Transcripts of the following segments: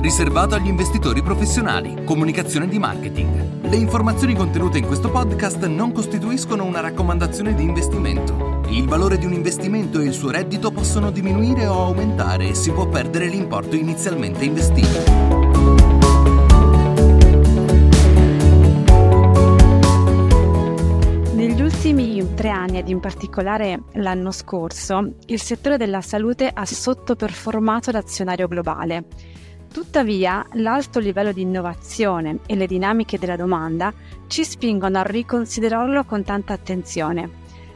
riservato agli investitori professionali, comunicazione di marketing. Le informazioni contenute in questo podcast non costituiscono una raccomandazione di investimento. Il valore di un investimento e il suo reddito possono diminuire o aumentare e si può perdere l'importo inizialmente investito. Negli ultimi 3 anni, ed in particolare l'anno scorso, il settore della salute ha sottoperformato l'azionario globale. Tuttavia, l'alto livello di innovazione e le dinamiche della domanda ci spingono a riconsiderarlo con tanta attenzione.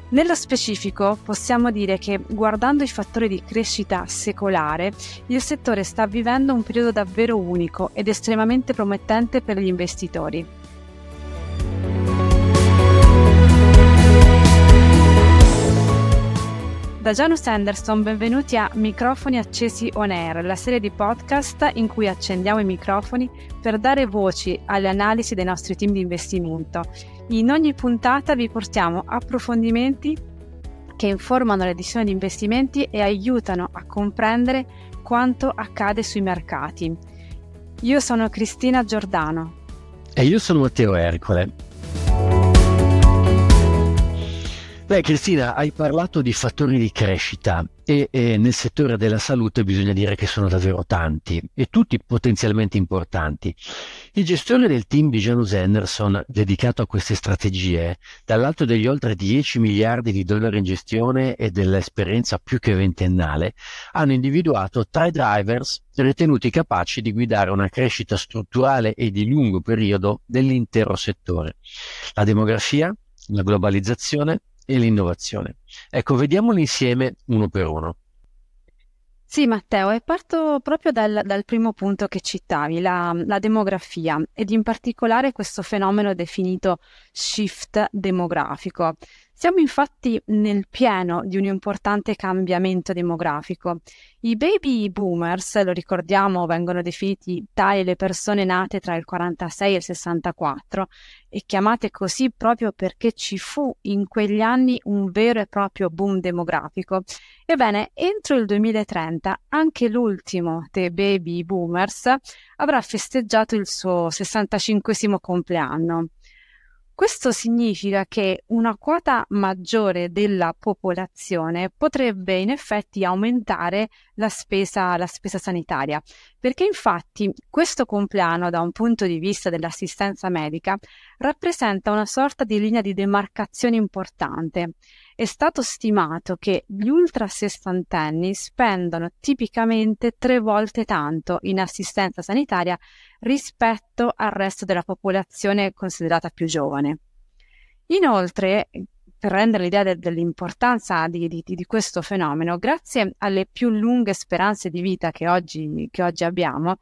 Nello specifico, possiamo dire che, guardando i fattori di crescita secolare, il settore sta vivendo un periodo davvero unico ed estremamente promettente per gli investitori. Da Janus Henderson, benvenuti a Microfoni accesi on air, la serie di podcast in cui accendiamo i microfoni per dare voci alle analisi dei nostri team di investimento. In ogni puntata vi portiamo approfondimenti che informano le decisioni di investimenti e aiutano a comprendere quanto accade sui mercati. Io sono Cristina Giordano. E io sono Matteo Ercole. Beh, Cristina, hai parlato di fattori di crescita e nel settore della salute bisogna dire che sono davvero tanti e tutti potenzialmente importanti. Il gestore del team di Janus Henderson dedicato a queste strategie, dall'alto degli oltre 10 miliardi di dollari in gestione e dell'esperienza più che ventennale, hanno individuato 3 drivers ritenuti capaci di guidare una crescita strutturale e di lungo periodo dell'intero settore: la demografia, la globalizzazione e l'innovazione. Ecco, vediamoli insieme uno per uno. Sì, Matteo, e parto proprio dal primo punto che citavi, la demografia, ed in particolare questo fenomeno definito shift demografico. Siamo infatti nel pieno di un importante cambiamento demografico. I baby boomers, lo ricordiamo, vengono definiti tali le persone nate tra il 46 e il 64 e chiamate così proprio perché ci fu in quegli anni un vero e proprio boom demografico. Ebbene, entro il 2030 anche l'ultimo dei baby boomers avrà festeggiato il suo 65esimo compleanno. Questo significa che una quota maggiore della popolazione potrebbe in effetti aumentare la spesa sanitaria, perché infatti questo compleanno, da un punto di vista dell'assistenza medica, rappresenta una sorta di linea di demarcazione importante. È stato stimato che gli ultrasessantenni spendono tipicamente 3 volte tanto in assistenza sanitaria rispetto al resto della popolazione considerata più giovane. Inoltre, per rendere l'idea dell'importanza di questo fenomeno, grazie alle più lunghe speranze di vita che oggi abbiamo,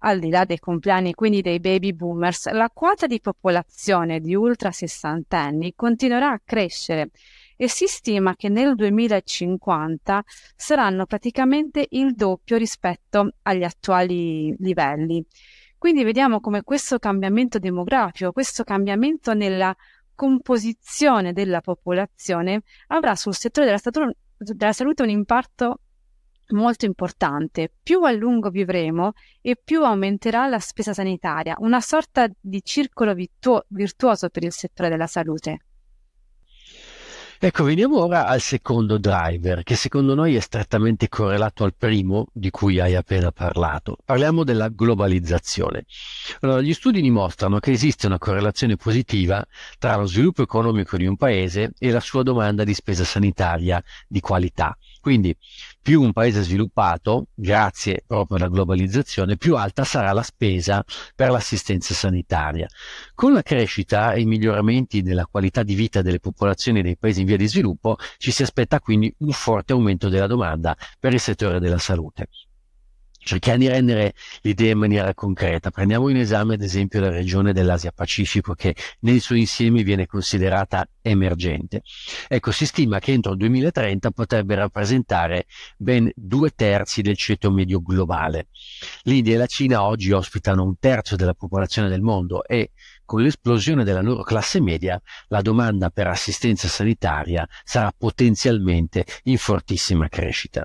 al di là dei compleanni, quindi dei baby boomers, la quota di popolazione di ultrasessantenni continuerà a crescere e si stima che nel 2050 saranno praticamente il doppio rispetto agli attuali livelli. Quindi vediamo come questo cambiamento demografico, questo cambiamento nella composizione della popolazione avrà sul settore della salute un impatto molto importante. Più a lungo vivremo e più aumenterà la spesa sanitaria, una sorta di circolo virtuoso per il settore della salute. Ecco, veniamo ora al secondo driver, che secondo noi è strettamente correlato al primo di cui hai appena parlato. Parliamo della globalizzazione. Allora, gli studi dimostrano che esiste una correlazione positiva tra lo sviluppo economico di un paese e la sua domanda di spesa sanitaria di qualità. Quindi, più un paese sviluppato, grazie proprio alla globalizzazione, più alta sarà la spesa per l'assistenza sanitaria. Con la crescita e i miglioramenti della qualità di vita delle popolazioni dei paesi in via di sviluppo, ci si aspetta quindi un forte aumento della domanda per il settore della salute. Cerchiamo di rendere l'idea in maniera concreta. Prendiamo in esame, ad esempio, la regione dell'Asia Pacifico, che nel suo insieme viene considerata emergente. Ecco, si stima che entro il 2030 potrebbe rappresentare ben 2/3 del ceto medio globale. L'India e la Cina oggi ospitano 1/3 della popolazione del mondo e, con l'esplosione della loro classe media, la domanda per assistenza sanitaria sarà potenzialmente in fortissima crescita.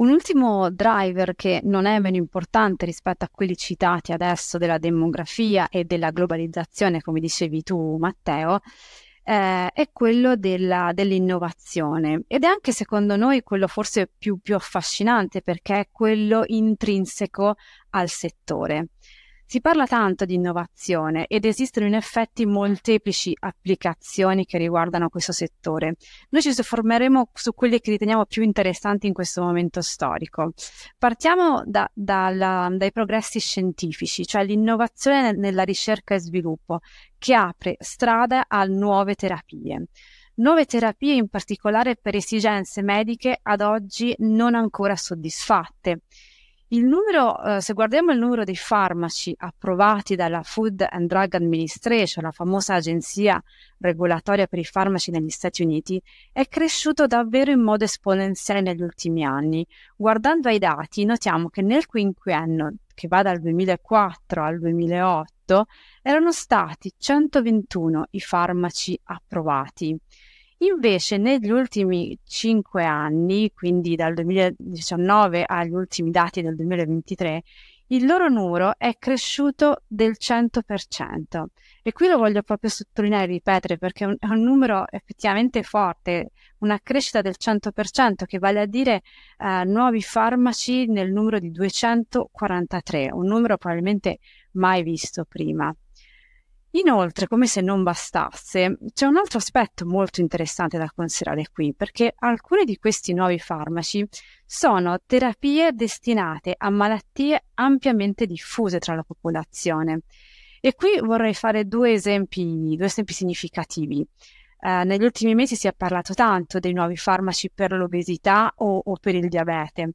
Un ultimo driver che non è meno importante rispetto a quelli citati adesso della demografia e della globalizzazione, come dicevi tu, Matteo, è quello dell'innovazione, ed è anche secondo noi quello forse più affascinante, perché è quello intrinseco al settore. Si parla tanto di innovazione ed esistono in effetti molteplici applicazioni che riguardano questo settore. Noi ci soffermeremo su quelle che riteniamo più interessanti in questo momento storico. Partiamo dai progressi scientifici, cioè l'innovazione nella ricerca e sviluppo, che apre strada a nuove terapie. Nuove terapie in particolare per esigenze mediche ad oggi non ancora soddisfatte. Se guardiamo il numero dei farmaci approvati dalla Food and Drug Administration, la famosa agenzia regolatoria per i farmaci negli Stati Uniti, è cresciuto davvero in modo esponenziale negli ultimi anni. Guardando ai dati, notiamo che nel quinquennio, che va dal 2004 al 2008, erano stati 121 i farmaci approvati. Invece negli ultimi 5 anni, quindi dal 2019 agli ultimi dati del 2023, il loro numero è cresciuto del 100%. E qui lo voglio proprio sottolineare e ripetere, perché è un numero effettivamente forte, una crescita del 100%, che vale a dire nuovi farmaci nel numero di 243, un numero probabilmente mai visto prima. Inoltre, come se non bastasse, c'è un altro aspetto molto interessante da considerare qui, perché alcuni di questi nuovi farmaci sono terapie destinate a malattie ampiamente diffuse tra la popolazione. E qui vorrei fare due esempi significativi. Negli ultimi mesi si è parlato tanto dei nuovi farmaci per l'obesità o per il diabete.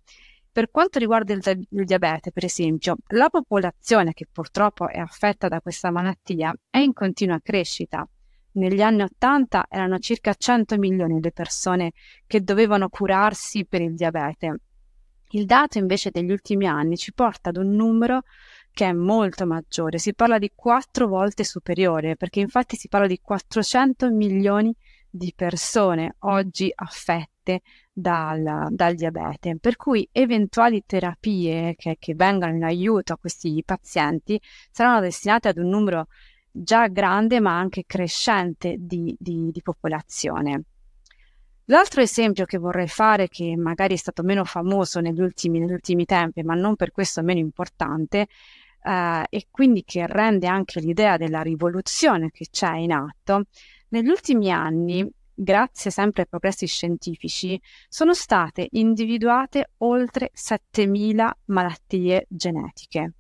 Per quanto riguarda il diabete, per esempio, la popolazione che purtroppo è affetta da questa malattia è in continua crescita. Negli anni 80 erano circa 100 milioni le persone che dovevano curarsi per il diabete. Il dato invece degli ultimi anni ci porta ad un numero che è molto maggiore, si parla di 4 volte superiore, perché infatti si parla di 400 milioni di persone oggi affette dal diabete, per cui eventuali terapie che vengano in aiuto a questi pazienti saranno destinate ad un numero già grande ma anche crescente di popolazione. L'altro esempio che vorrei fare, che magari è stato meno famoso negli ultimi tempi, ma non per questo meno importante, e quindi che rende anche l'idea della rivoluzione che c'è in atto, negli ultimi anni, grazie sempre ai progressi scientifici, sono state individuate oltre 7.000 malattie genetiche.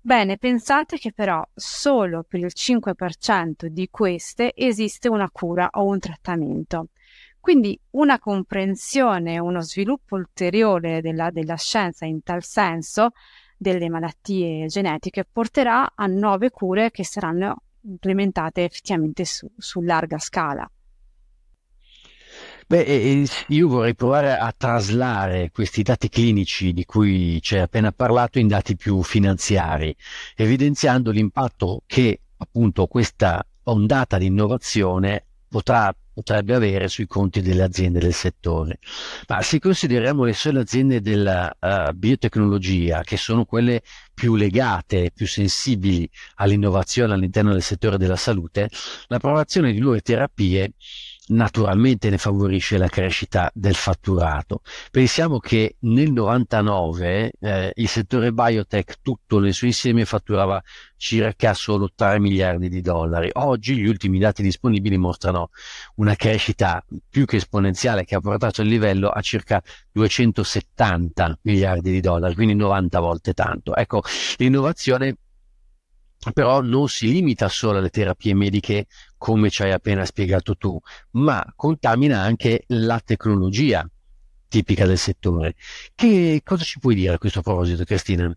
Bene, pensate che però solo per il 5% di queste esiste una cura o un trattamento. Quindi una comprensione, uno sviluppo ulteriore della scienza in tal senso, delle malattie genetiche, porterà a nuove cure che saranno implementate effettivamente su larga scala. Beh, io vorrei provare a traslare questi dati clinici di cui ci hai appena parlato in dati più finanziari, evidenziando l'impatto che appunto questa ondata di innovazione potrebbe avere sui conti delle aziende del settore. Ma se consideriamo le sole aziende della biotecnologia, che sono quelle più legate, più sensibili all'innovazione all'interno del settore della salute, l'approvazione di nuove terapie naturalmente ne favorisce la crescita del fatturato. Pensiamo che nel 99 il settore biotech tutto nel suo insieme fatturava circa solo 3 miliardi di dollari. Oggi gli ultimi dati disponibili mostrano una crescita più che esponenziale, che ha portato il livello a circa 270 miliardi di dollari, quindi 90 volte tanto. Ecco, l'innovazione però non si limita solo alle terapie mediche, come ci hai appena spiegato tu, ma contamina anche la tecnologia tipica del settore. Che cosa ci puoi dire a questo proposito, Cristina?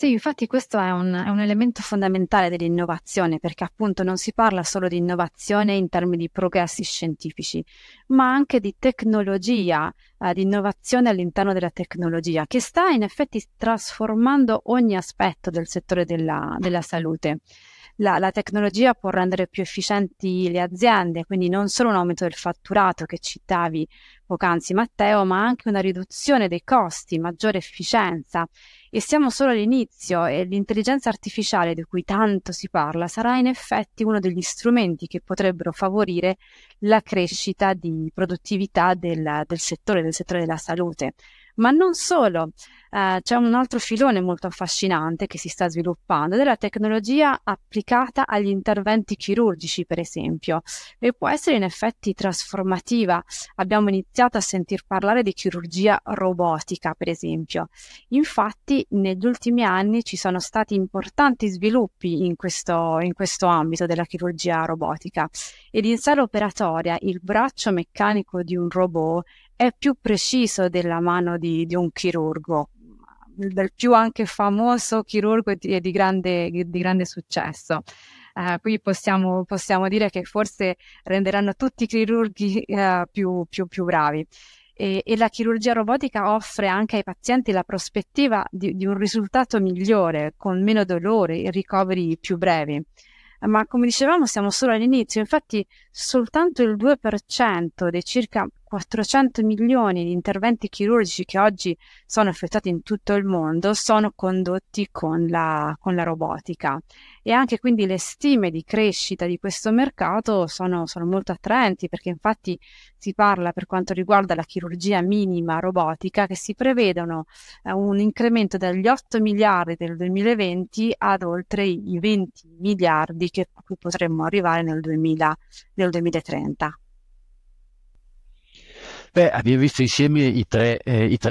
Sì, infatti questo è un elemento fondamentale dell'innovazione, perché appunto non si parla solo di innovazione in termini di progressi scientifici, ma anche di tecnologia, di innovazione all'interno della tecnologia, che sta in effetti trasformando ogni aspetto del settore della salute. la tecnologia può rendere più efficienti le aziende, quindi non solo un aumento del fatturato che citavi poc'anzi, Matteo, ma anche una riduzione dei costi, maggiore efficienza. E siamo solo all'inizio e l'intelligenza artificiale di cui tanto si parla sarà in effetti uno degli strumenti che potrebbero favorire la crescita di produttività del settore della salute. Ma non solo, c'è un altro filone molto affascinante che si sta sviluppando, della tecnologia applicata agli interventi chirurgici, per esempio, e può essere in effetti trasformativa. Abbiamo iniziato a sentir parlare di chirurgia robotica, per esempio. Infatti, negli ultimi anni ci sono stati importanti sviluppi in questo ambito della chirurgia robotica, ed in sala operatoria il braccio meccanico di un robot è più preciso della mano di un chirurgo, del più anche famoso chirurgo e di grande successo. Qui possiamo dire che forse renderanno tutti i chirurghi più bravi. E la chirurgia robotica offre anche ai pazienti la prospettiva di un risultato migliore, con meno dolore e ricoveri più brevi. Ma come dicevamo siamo solo all'inizio, infatti soltanto il 2% dei circa 400 milioni di interventi chirurgici che oggi sono effettuati in tutto il mondo sono condotti con la robotica, e anche quindi le stime di crescita di questo mercato sono molto attraenti, perché infatti si parla, per quanto riguarda la chirurgia minima robotica, che si prevedono un incremento dagli 8 miliardi del 2020 ad oltre i 20 miliardi a cui potremmo arrivare nel 2030. Beh, abbiamo visto insieme i tre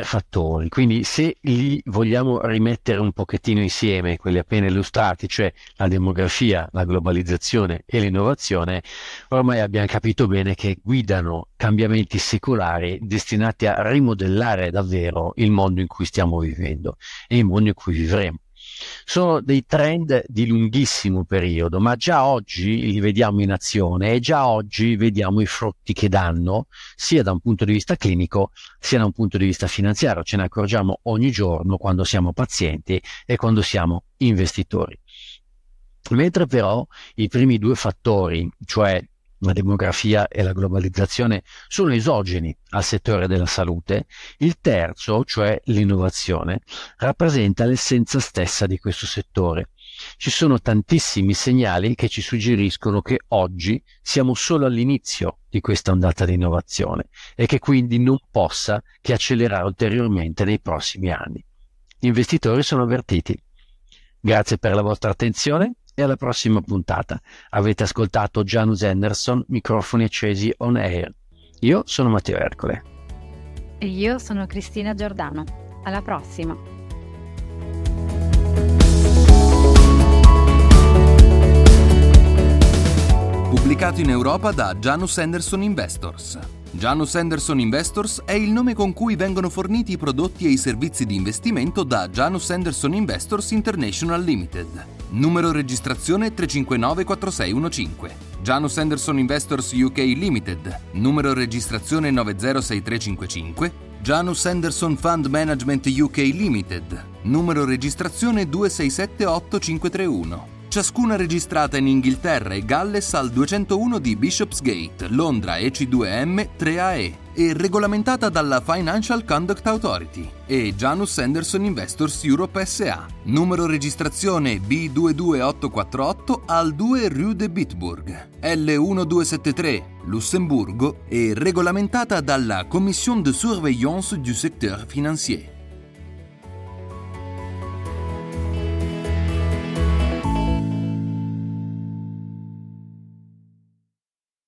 fattori, quindi se li vogliamo rimettere un pochettino insieme, quelli appena illustrati, cioè la demografia, la globalizzazione e l'innovazione, ormai abbiamo capito bene che guidano cambiamenti secolari destinati a rimodellare davvero il mondo in cui stiamo vivendo e il mondo in cui vivremo. Sono dei trend di lunghissimo periodo, ma già oggi li vediamo in azione e già oggi vediamo i frutti che danno, sia da un punto di vista clinico sia da un punto di vista finanziario. Ce ne accorgiamo ogni giorno quando siamo pazienti e quando siamo investitori. Mentre però i primi due fattori, cioè la demografia e la globalizzazione, sono esogeni al settore della salute, il terzo, cioè l'innovazione, rappresenta l'essenza stessa di questo settore. Ci sono tantissimi segnali che ci suggeriscono che oggi siamo solo all'inizio di questa ondata di innovazione e che quindi non possa che accelerare ulteriormente nei prossimi anni. Gli investitori sono avvertiti. Grazie per la vostra attenzione e alla prossima puntata. Avete ascoltato Janus Henderson, microfoni accesi on air. Io sono Matteo Ercole. E io sono Cristina Giordano. Alla prossima. Pubblicato in Europa da Janus Henderson Investors. Janus Henderson Investors è il nome con cui vengono forniti i prodotti e i servizi di investimento da Janus Henderson Investors International Limited. Numero registrazione 3594615. Janus Henderson Investors UK Limited. Numero registrazione 906355. Janus Henderson Fund Management UK Limited. Numero registrazione 2678531. Ciascuna registrata in Inghilterra e Galles al 201 di Bishopsgate, Londra EC2M 3AE e regolamentata dalla Financial Conduct Authority e Janus Henderson Investors Europe SA. Numero registrazione B22848 al 2 Rue de Bitburg, L1273, Lussemburgo e regolamentata dalla Commission de Surveillance du Secteur Financier.